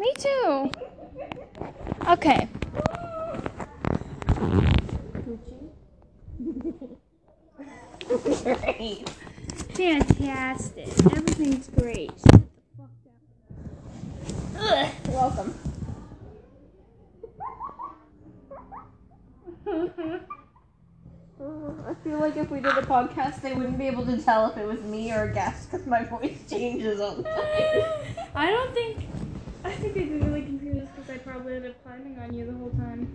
Me too. Okay. Great. Fantastic. Everything's great. Ugh. Welcome. I feel like if we did a podcast, they wouldn't be able to tell if it was me or a guest because my voice changes all the time. I think they'd be really confused because I'd probably end up climbing on you the whole time.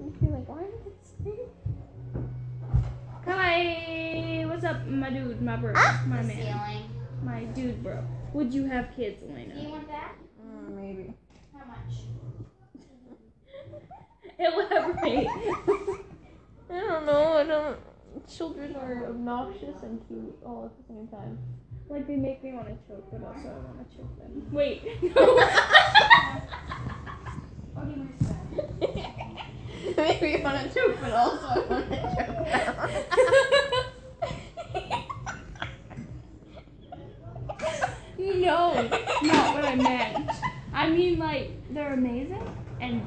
I'd be like, why did it stay? Hi, what's up, my dude, my bro, my man, ceiling. My dude, bro. Would you have kids, Elena? Do you want that? Maybe. How much? Elaborate. I don't know. Children are obnoxious and cute all at the same time. Like they make me want to choke, but also I want to choke them. Wait. No. Maybe you want to choke, but also I want to choke them. No, not what I meant. I mean, like, they're amazing, and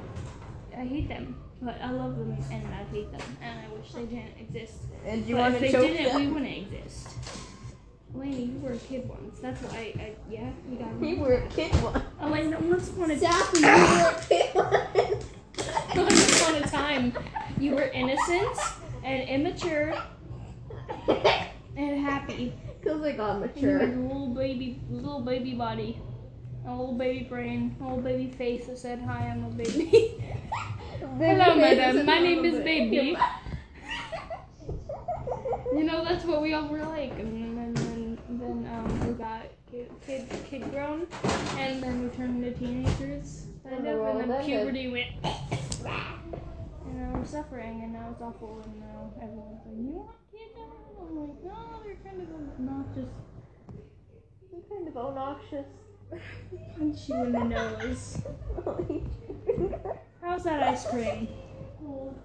I hate them, but I love them, and I hate them, and I wish they didn't exist. And you want to choke them? If they didn't, we wouldn't exist. Elena, you were a kid once. That's why I you got me. You were a kid once. Elena once upon a time. You were a kid once. Once upon a time, you were innocent and immature and happy. Because I got mature. And you had a little baby body. A little baby brain, a little baby face that said, hi, I'm a baby. Hello, madam. My name is Baby. You know, that's what we all were like. And then we got kid grown, and then we turned into teenagers. And then puberty went, and now I'm suffering, and now it's awful, and now everyone's like, you want kids? I'm like, no, you're kind of obnoxious. You're kind of obnoxious. Punch you in the nose. How's that ice cream? Cold.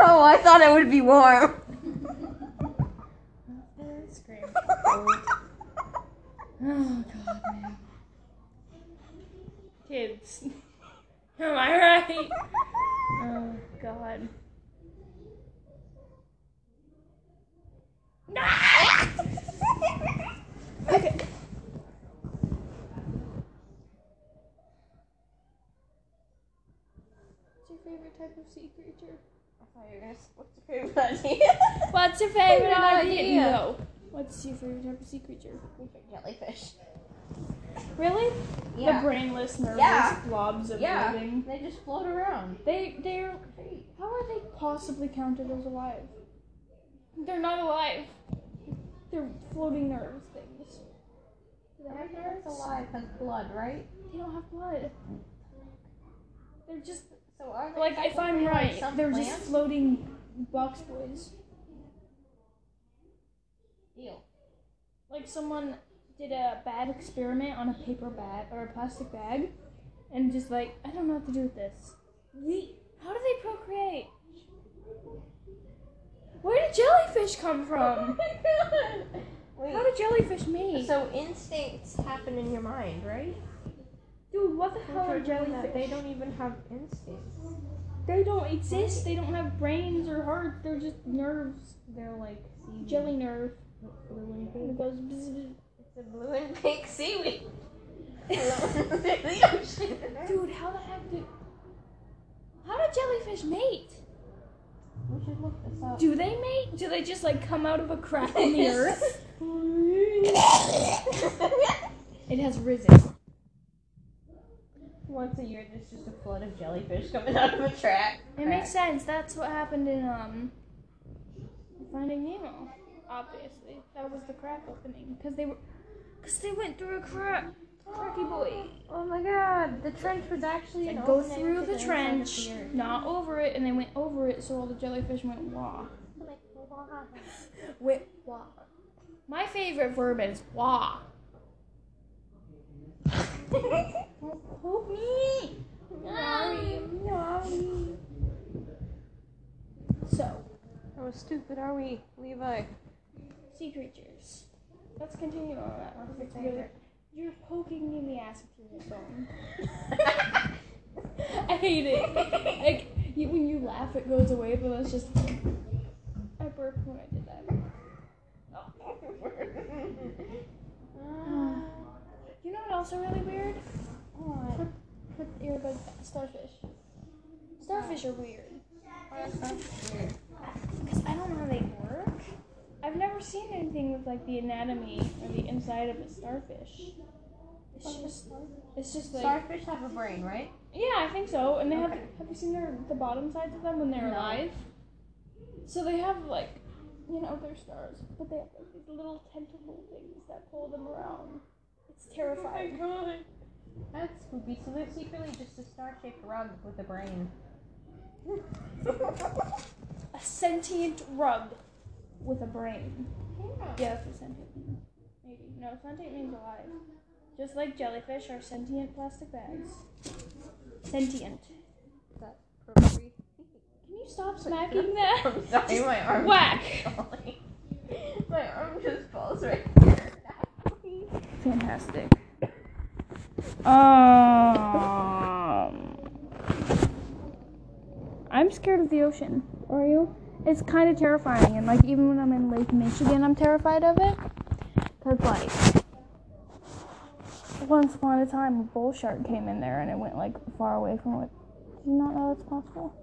Oh, I thought it would be warm. Ice cream. Cold. Oh god, man. Kids. Am I right? Oh god. Okay. Favorite type of sea creature? I thought you were gonna. What's your favorite idea? What's your favorite idea? No. What's your favorite type of sea creature? Jellyfish. Really? Yeah. The brainless, nervous blobs of living. They just float around. They're. How are they possibly counted as alive? They're not alive. They're floating nerve things. They're alive has blood, right? They don't have blood. They're just. So are they like, if I'm right, they're plants? Just floating box boys. Ew. Like someone did a bad experiment on a paper bag or a plastic bag, and just like, I don't know what to do with this. How do they procreate? Where did jellyfish come from? Oh my god! Wait. How did jellyfish mate? So instincts happen in your mind, right? Dude, what the hell are jellyfish? They don't even have instincts. They don't exist. They don't have brains or hearts. They're just nerves. They're like seaweed. Jelly nerve. Blue and pink. It goes it's a blue and pink seaweed. Dude, how do jellyfish mate? We should look this up. Do they mate? Do they just like come out of a crack in the earth? It has risen. Once a year, there's just a flood of jellyfish coming out of a track. It makes sense. That's what happened in Finding Nemo. Obviously, that was the crack opening because they went through a crack. Cracky boy. Oh my god, the trench was actually. They go through the trench, not over it, and they went over it. So all the jellyfish went wah. Went wah. My favorite verb is wah. Help me! No. So. How stupid are we, Levi? Sea creatures. Let's continue on that. What's your favorite? You're poking me in the ass with your phone. I hate it. Like, when you laugh, it goes away, but it's just... I burped when I did that. You know what else are really weird? What? Put the earbuds back. Starfish. Starfish are weird. Because I don't know how they work. I've never seen anything with like the anatomy or the inside of a starfish. It's just like starfish have a brain, right? Yeah, I think so. And they have you seen the bottom sides of them when they're alive? So they have like, you know, they're stars, but they have like these little tentacle things that pull them around. It's terrifying. Oh my god. That's spooky. So they're secretly just a star-shaped rug with a brain. A sentient rug with a brain. Yeah, that's what sentient means. Maybe. No, sentient means alive. Just like jellyfish are sentient plastic bags. Sentient. Is that appropriate? Can you stop smacking that? I'm sorry, my arm. Whack! My arm just falls right here. Fantastic. I'm scared of the ocean. Are you? It's kind of terrifying, and like even when I'm in Lake Michigan, I'm terrified of it. Cause like once upon a time, a bull shark came in there, and it went like far away from it. Do you not know that's possible?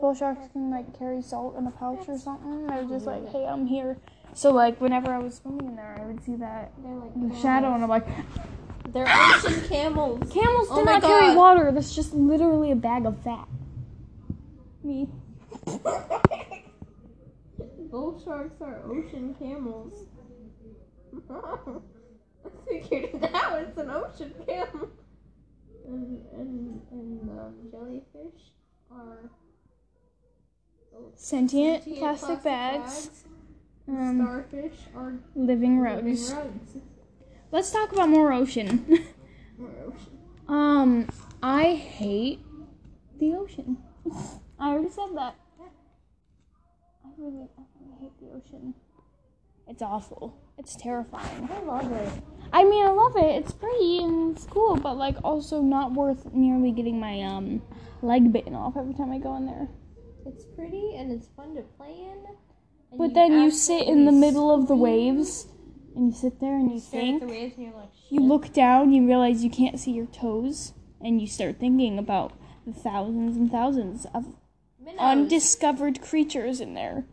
Bull sharks can like carry salt in a pouch or something. I was just like, hey, I'm here. So like whenever I was swimming in there, I would see that the shadow, and I'm like. They're ocean camels. Camels do not carry water. That's just literally a bag of fat. Me. Bull sharks are ocean camels. I figured it out. It's an ocean camel. And jellyfish are sentient plastic bags. Starfish are living rugs. Let's talk about more ocean. I hate the ocean. I already said that. I really hate the ocean. It's awful. It's terrifying. I love it. I mean, I love it. It's pretty and it's cool, but like also not worth nearly getting my leg bitten off every time I go in there. It's pretty and it's fun to play in. But then you sit in the middle of the waves. And you sit there and you think. And you're like, you look down, you realize you can't see your toes, and you start thinking about the thousands and thousands of minnows. Undiscovered creatures in there.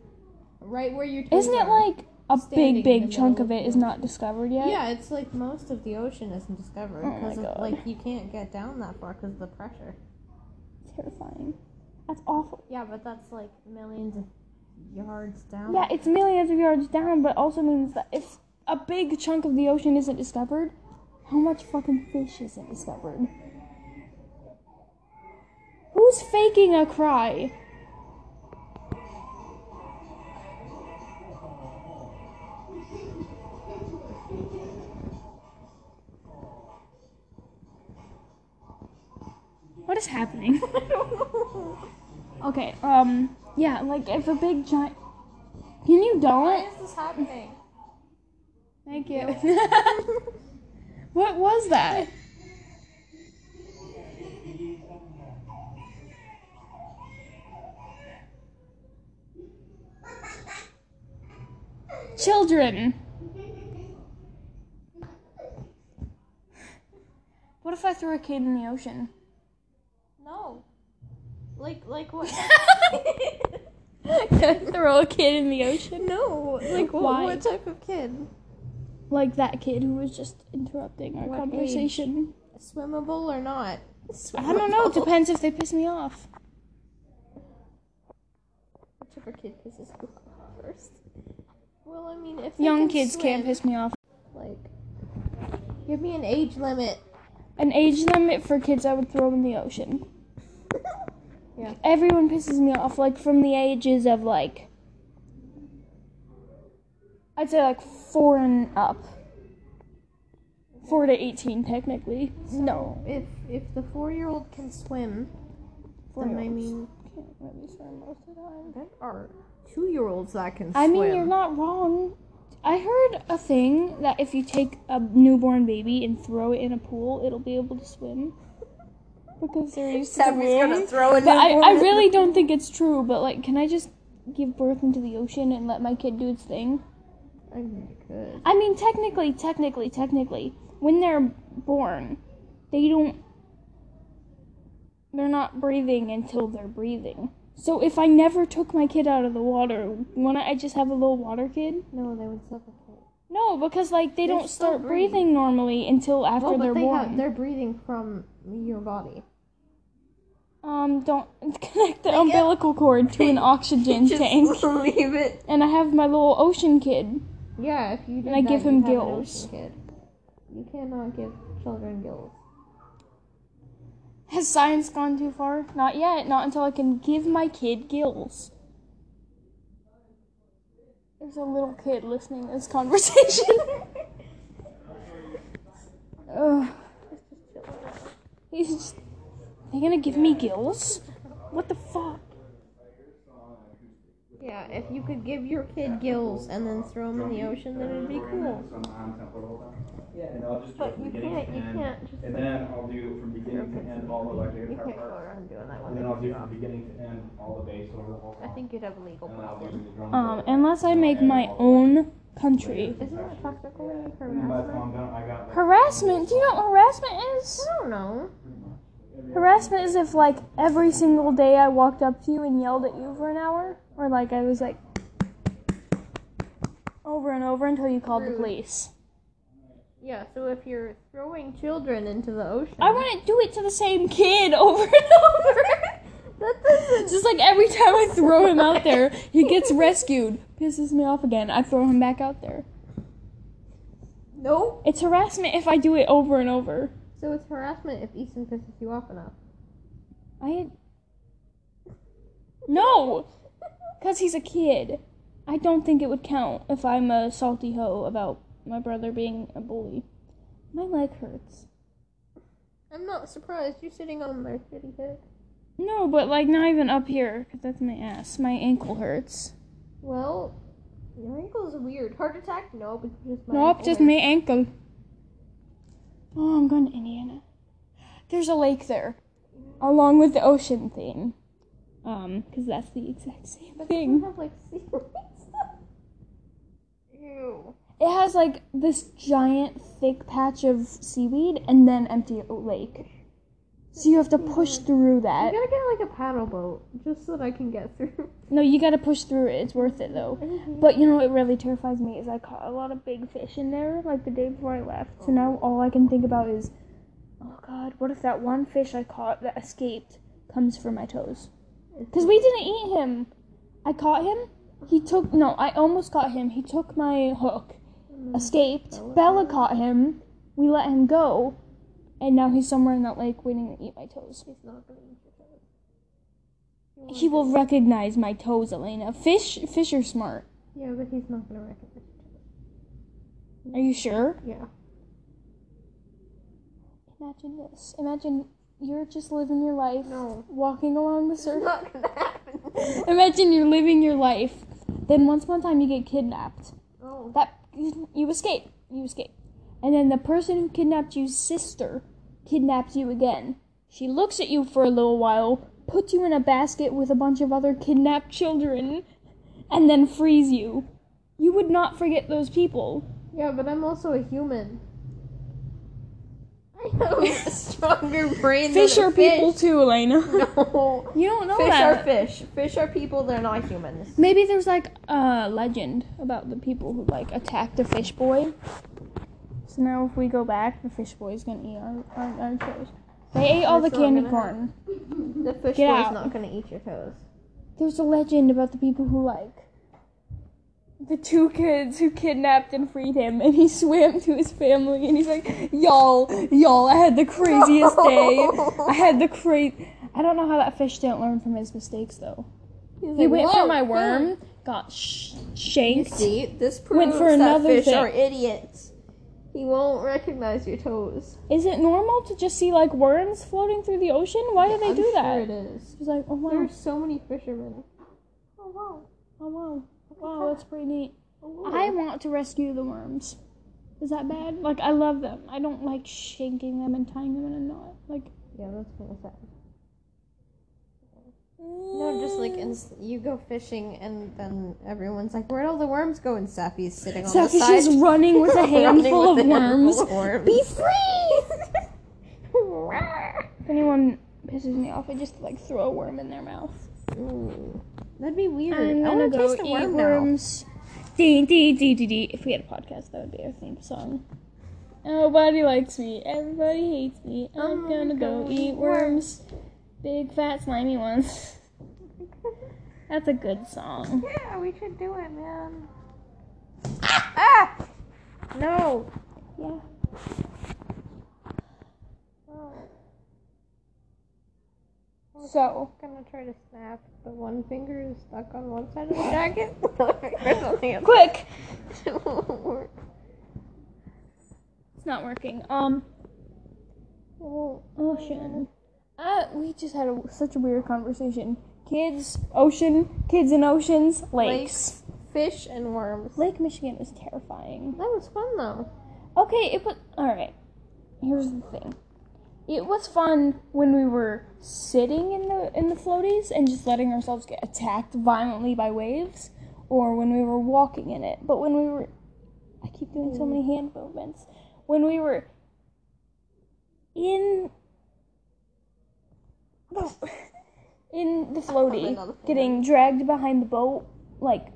Right where your toes Isn't it like a big chunk of it is not discovered yet? Yeah, it's like most of the ocean isn't discovered. Oh my God. Like, you can't get down that far because of the pressure. Terrifying. That's awful. Yeah, but that's like millions of yards down. Yeah, it's millions of yards down, but also means that it's. A big chunk of the ocean isn't discovered. How much fucking fish isn't discovered? Who's faking a cry? What is happening? I don't know. Okay, yeah, like if a big giant... Can you don't? Why is this happening? Thank you. What was that? Children. What if I threw a kid in the ocean? No. Like what? Can I throw a kid in the ocean? No. Like why? What type of kid? Like that kid who was just interrupting our conversation. Age? Swimmable or not? Swimmable. I don't know. It depends if they piss me off. Whichever kid pisses you off first. Well, I mean, if young kids can't piss me off. Like, give me an age limit. An age limit for kids I would throw in the ocean. Yeah. Everyone pisses me off, like, from the ages of, like... I'd say like 4 and up. 4 to 18, technically. So no. If the 4-year-old can swim, then I mean... can't really swim most of the time. There are 2-year-olds that can swim. I mean, you're not wrong. I heard a thing that if you take a newborn baby and throw it in a pool, it'll be able to swim. Because they're used to going to throw a newborn. I really don't think it's true, but, like, can I just give birth into the ocean and let my kid do its thing? I mean, I could. I mean, technically, when they're born, they're not breathing until they're breathing. So if I never took my kid out of the water, wouldn't I just have a little water kid? No, they would suffocate. No, because, like, they don't start breathing normally until after they're born. They're breathing from your body. Don't connect the umbilical cord to an oxygen tank. Just leave it. And I have my little ocean kid. Yeah, if you do that, I give him gills. You cannot give children gills. Has science gone too far? Not yet. Not until I can give my kid gills. There's a little kid listening to this conversation. Ugh. He's just... They're gonna give me gills? What the fuck? Yeah, if you could give your kid gills and then throw them in the ocean, then it'd be cool. But you can't just... And then I'll do from beginning to end all the electric guitar parts. And then I'll do from beginning to end all the bass over the whole song. I think you'd have a legal problem. Unless I make my own country. Isn't that technically harassment? Harassment? Do you know what harassment is? I don't know. Harassment is if, like, every single day I walked up to you and yelled at you for an hour. Or, like, I was, like, over and over until you called the police. Yeah, so if you're throwing children into the ocean... I wouldn't do it to the same kid over and over. Just, like, every time I throw him out there, he gets rescued. Pisses me off again. I throw him back out there. No. It's harassment if I do it over and over. So it's harassment if Easton pisses you off enough. No! Because he's a kid. I don't think it would count if I'm a salty hoe about my brother being a bully. My leg hurts. I'm not surprised. You're sitting on my shitty head. No, but, like, not even up here, because that's my ass. My ankle hurts. Well, your ankle's weird. Heart attack? No, but just my ankle. Nope, just my ankle. Oh, I'm going to Indiana. There's a lake there, along with the ocean thing, because that's the exact same thing. It has, like, seaweed stuff. Ew. It has, like, this giant, thick patch of seaweed, and then empty lake. So you have to push through that. You gotta get, like, a paddle boat, just so that I can get through. No, you gotta push through it. It's worth it, though. Mm-hmm. But, you know, what really terrifies me is I caught a lot of big fish in there, like, the day before I left. So now all I can think about is, oh, God, what if that one fish I caught that escaped comes for my toes? Because we didn't eat him. I caught him. I almost caught him. He took my hook. Mm-hmm. Escaped. Bella caught him. We let him go. And now he's somewhere in that lake waiting to eat my toes. He's not going to eat your toes. He will recognize my toes, Elena. Fish are smart. Yeah, but he's not going to recognize your toes. Are you sure? Yeah. Imagine this. Imagine you're just living your life. No. Walking along the surface. It's not going to happen. Imagine you're living your life. Then once upon a time you get kidnapped. Oh. You escape. And then the person who kidnapped you's sister kidnaps you again. She looks at you for a little while, puts you in a basket with a bunch of other kidnapped children, and then frees you. You would not forget those people. Yeah, but I'm also a human. I have a stronger brain than a fish. Fish are people too, Elena. No. You don't know that. Fish are fish. Fish are people, they're not humans. Maybe there's, like, a legend about the people who, like, attacked a fish boy. So now if we go back, the fish boy's gonna eat our toes. They ate all the candy corn. The fish boy's not gonna eat your toes. There's a legend about the people who, like, the two kids who kidnapped and freed him, and he swam to his family, and he's like, y'all, I had the craziest day. I don't know how that fish didn't learn from his mistakes, though. He went for my worm, got shanked. You see, this proves that fish are idiots. He won't recognize your toes. Is it normal to just see, like, worms floating through the ocean? Why do they do that? I'm sure it is. He's like, oh, wow. There are so many fishermen. Oh, wow. That's pretty neat. Ooh. I want to rescue the worms. Is that bad? Like, I love them. I don't like shanking them and tying them in a knot. Like, yeah, that's kind of sad. No, just like you go fishing and then everyone's like, where'd all the worms go? And Sappy's sitting on the side. She's running with a handful of worms. Be free! If anyone pisses me off, I just like throw a worm in their mouth. Ooh. That'd be weird. I'm gonna go taste eat worms. Dee, dee, dee, dee, dee. If we had a podcast, that would be our theme song. Nobody likes me. Everybody hates me. I'm gonna go eat worms. Big, fat, slimy ones. That's a good song. Yeah, we should do it, man. Ah! No. Yeah. Oh. So. I'm gonna try to snap, but one finger is stuck on one side of the jacket. Quick! It won't work. It's not working. Ocean. We just had such a weird conversation. Kids, ocean, kids and oceans, lakes. Fish and worms. Lake Michigan was terrifying. That was fun, though. Okay, it was... Alright, here's the thing. It was fun when we were sitting in the floaties and just letting ourselves get attacked violently by waves, or when we were walking in it. But when we were... I keep doing so many hand movements. When we were in the floaty, getting dragged behind the boat, like,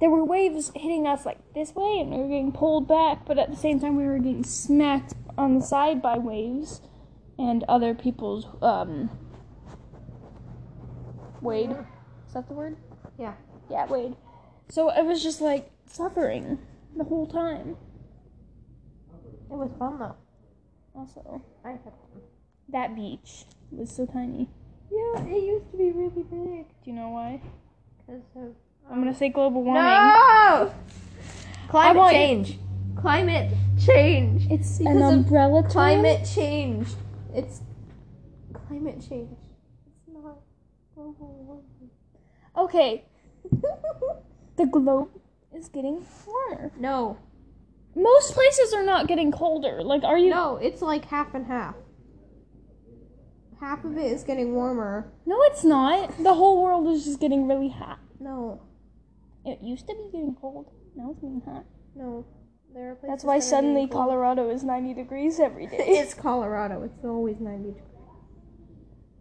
there were waves hitting us, like, this way, and we were getting pulled back, but at the same time, we were getting smacked on the side by waves, and other people's, wade. Is that the word? Yeah. Yeah, wade. So it was just, like, suffering the whole time. It was fun, though. Also. I had fun. That beach was so tiny. Yeah, it used to be really big. Do you know why? Because of... I'm going to say global warming. No! Climate change. Climate change. It's because an umbrella term? Climate change. It's climate change. It's not global warming. Okay. The globe is getting warmer. No. Most places are not getting colder. Like, are you... No, it's like half and half. Half of it is getting warmer. No, it's not. The whole world is just getting really hot. No. It used to be getting cold. Now it's getting hot. No. There are places that's why suddenly Colorado is 90 degrees every day. It's Colorado. It's always 90 degrees.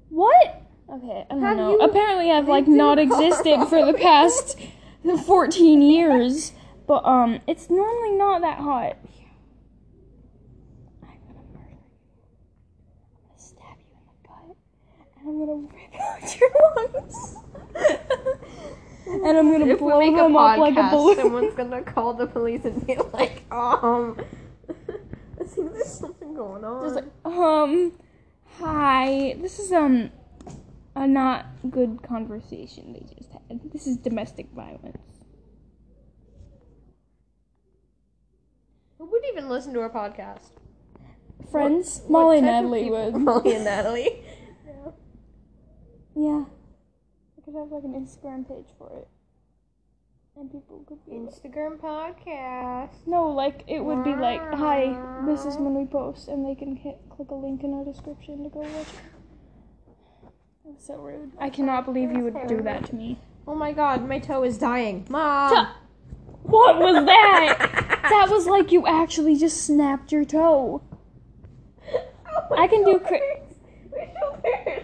What? Okay, I don't know. Apparently I've, like, not existed for the past 14 years. But, it's normally not that hot. I'm going to rip out your lungs. And I'm going to blow them up like a balloon. Someone's going to call the police and be like, it seems there's something going on. Just like, hi. This is, a not good conversation they just had. This is domestic violence. Who would even listen to our podcast? Friends? Molly and Natalie would. Molly and Natalie. Yeah. I could have, like, an Instagram page for it. And people could be Instagram podcast. No, like, it would be like, hi, this is when we post, and they can click a link in our description to go watch it. That's so rude. I cannot believe you would do that to me. Oh my god, my toe is dying. Mom! What was that? That was like you actually just snapped your toe. Oh my I can god. Do...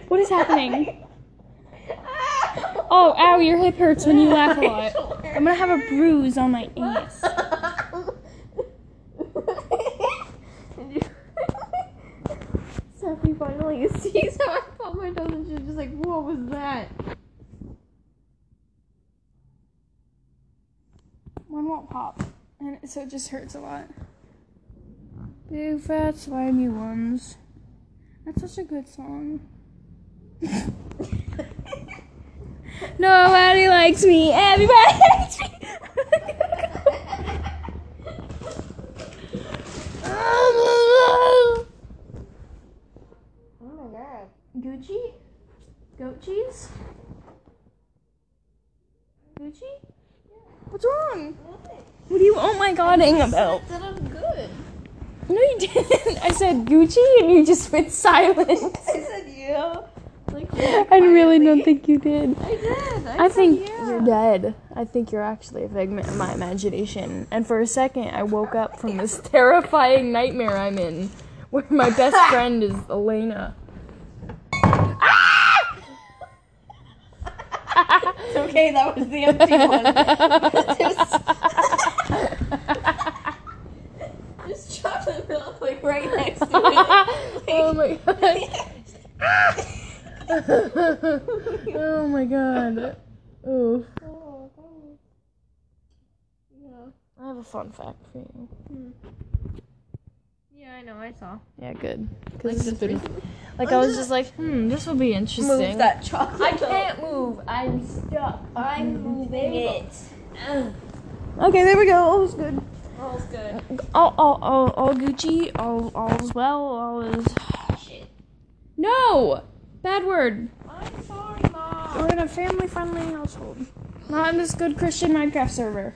What is happening? Oh, ow, your hip hurts when you laugh a lot. I'm gonna have a bruise on my anus. Sophie finally sees how I caught my toes and she's just like, what was that? One won't pop, and so it just hurts a lot. Big, fat, slimy ones. That's such a good song. Nobody likes me. Everybody hates me. Oh my god. Gucci? Goat cheese? Gucci? Yeah. What's wrong? What are you oh my godding about? I said that I'm good. No, you didn't. I said Gucci and you just went silent. I said yeah. Like, I really don't think you did. I did. I think yeah. You're dead. I think you're actually a figment of my imagination. And for a second, I woke up from this terrifying nightmare I'm in, where my best friend is Elena. It's okay, that was the empty one. There's chocolate milk like right next to it. Like, oh my god. Oh my god. Oof. Oh, yeah. I have a fun fact for you. Yeah, I know, I saw. Yeah, good. Like, this been, like I was just like, this will be interesting. Move that chocolate. I can't move. I'm stuck. I'm moving it. Okay, there we go. All's good. All's good. All Gucci. All's well. All is. Shit. No! Bad word. I'm sorry, Mom. We're in a family-friendly household. Not in this good Christian Minecraft server.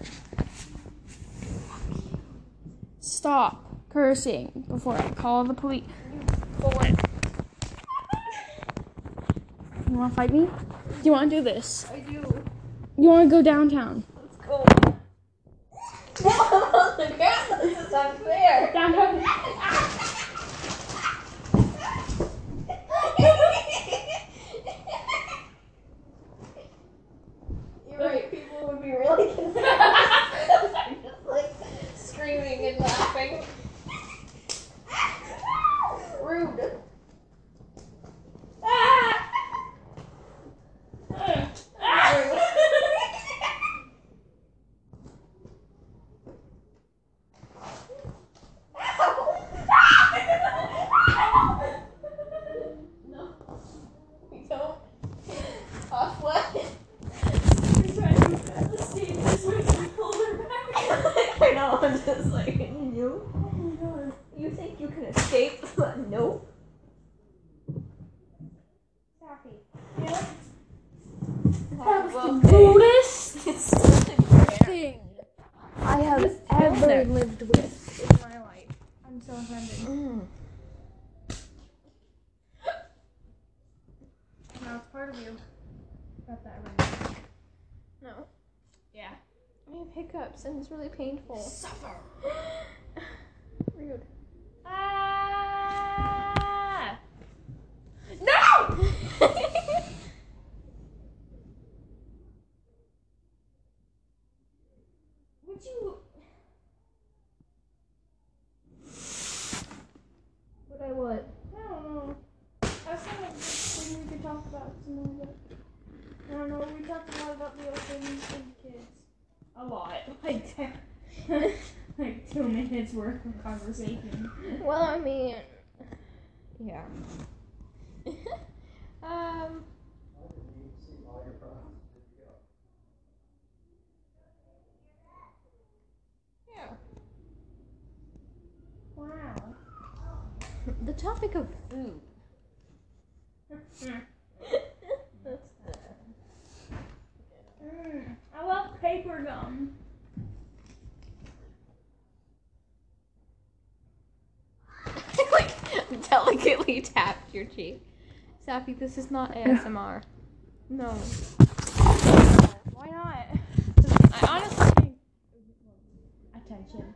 Stop cursing before I call the police. You want to fight me? Do you want to do this? I do. You want to go downtown? Let's go. Whoa, the ground, this is unfair. Downtown. You're right, people would be really concerned. I'm just like screaming and laughing. Rude. Ah! Ah! No, we don't. Off what? We're trying to move out the stage this way so we pull her back. I know, I'm just like, you? Oh my god. You think you can escape? Nope. Happy. Yeah. That was the coolest thing I have ever lived with in my life. I'm so offended. Now it's part of you. Got that right. No. Yeah. I have hiccups and it's really painful. Suffer. Rude. Ah! No! Would you... Would I what? I don't know. I was kind of like, we could talk about something like that. I don't know, we talked a lot about the old things and kids. A lot. Like that. Like 2 minutes worth of conversation. Well, I mean, yeah. Yeah. Wow. The topic of food. I love paper gum. Delicately tapped your cheek. Sappy, this is not ASMR. No. Why not? I honestly think... Attention.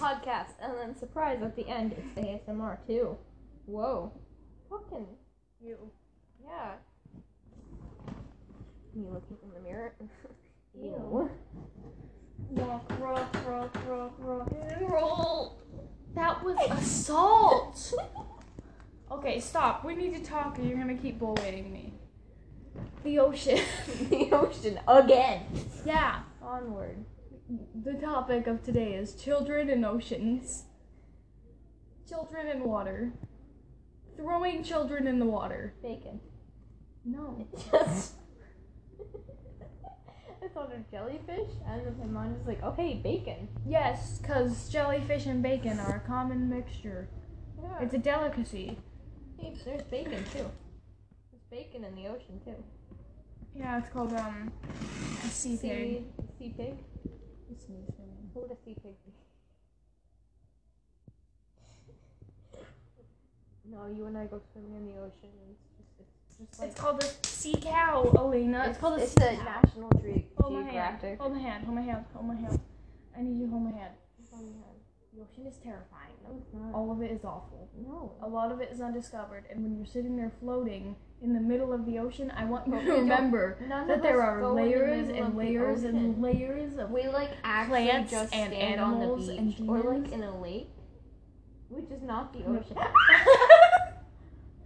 Podcast, and then surprise at the end, it's ASMR too. Whoa. Fucking you. Yeah. Me looking in the mirror. Ew. Walk, rock, rock, rock, rock, roll. That was assault! Okay, stop. We need to talk or you're gonna keep bullwaiting me. The ocean. The ocean. Again. Yeah. Onward. The topic of today is children and oceans. Children and water. Throwing children in the water. Bacon. No. Yes. I thought of jellyfish, and my mom was like, okay, bacon. Yes, because jellyfish and bacon are a common mixture. Yeah. It's a delicacy. Hey, there's bacon, too. There's bacon in the ocean, too. Yeah, it's called a sea pig. Sea pig? It's new for me. What would a sea pig be? No, you and I go swimming in the ocean. And it's just like, it's called a sea cow, Elena. It's called a sea cow. It's a National Geographic. Hold my hand. Hold my hand. Hold my hand. I need you to hold my hand. Hold my hand. The ocean is terrifying. No, it's not. All of it is awful. No. A lot of it is undiscovered, and when you're sitting there floating in the middle of the ocean, I want you to remember that there are layers and layers and layers of plants just and animals on the beach, and or like in a lake, which is not the ocean.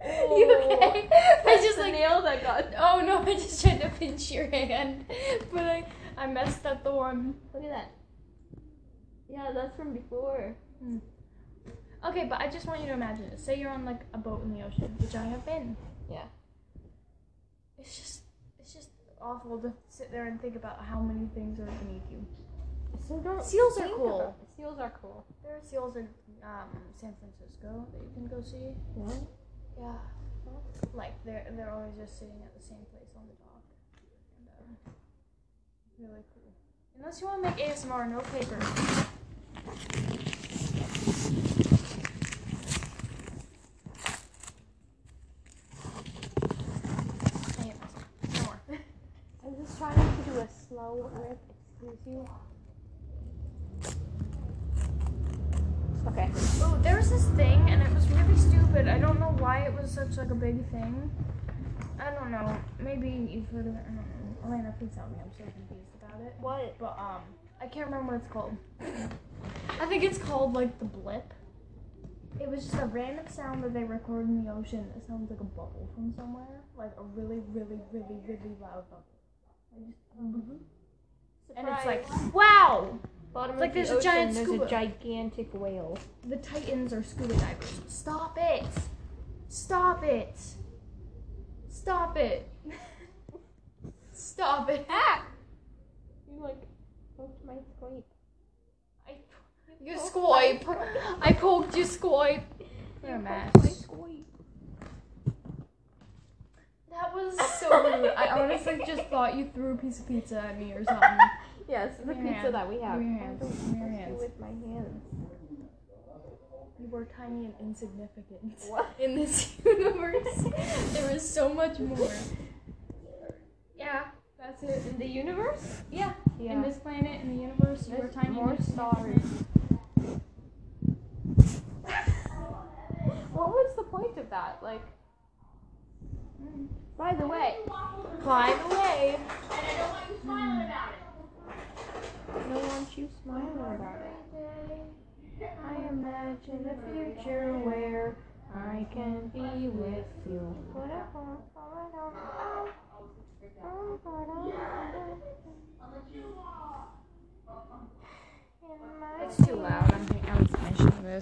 Oh, you okay? I just like nail that got. Oh no! I just tried to pinch your hand, but I messed up the one. Look at that. Yeah, that's from before. Hmm. Okay, but I just want you to imagine it. Say you're on like a boat in the ocean, which I have been. Yeah. It's just awful to sit there and think about how many things are beneath you. Seals are cool. Seals are cool. There are seals in San Francisco that you can go see. Yeah. Yeah. Like they're always just sitting at the same place on the dock. And really cool. Unless you want to make ASMR, no paper. I hate myself. No more. I'm just trying to do a slow rip. Excuse you. Okay. Oh, there was this thing, and it was really stupid. I don't know why it was such like a big thing. I don't know. Maybe you've heard of it. I don't know. Elena, please tell me. I'm so confused about it. What? But I can't remember what it's called. I think it's called like the blip. It was just a random sound that they record in the ocean that sounds like a bubble from somewhere, like a really, really, really, really loud bubble. And it's like, wow! Bottom it's like there's the ocean, a giant scuba. There's a gigantic whale. The Titans are scuba divers. Stop it! Stop it! Stop it! Stop it! Ah! You like poked my squib. You squib. I poked you squib. You're mad. That was so rude. I honestly just thought you threw a piece of pizza at me or something. Yes, the pizza hand. That we have. Your hands. With my hands. You were tiny and insignificant. What? In this universe. There is so much more. Yeah, that's it. In the universe? Yeah. In this planet, in the universe, you were tiny more and stars. What was the point of that? Like, by the way. And I don't want you smiling about it. No one you smiling about it. I imagine a future where I can be with you.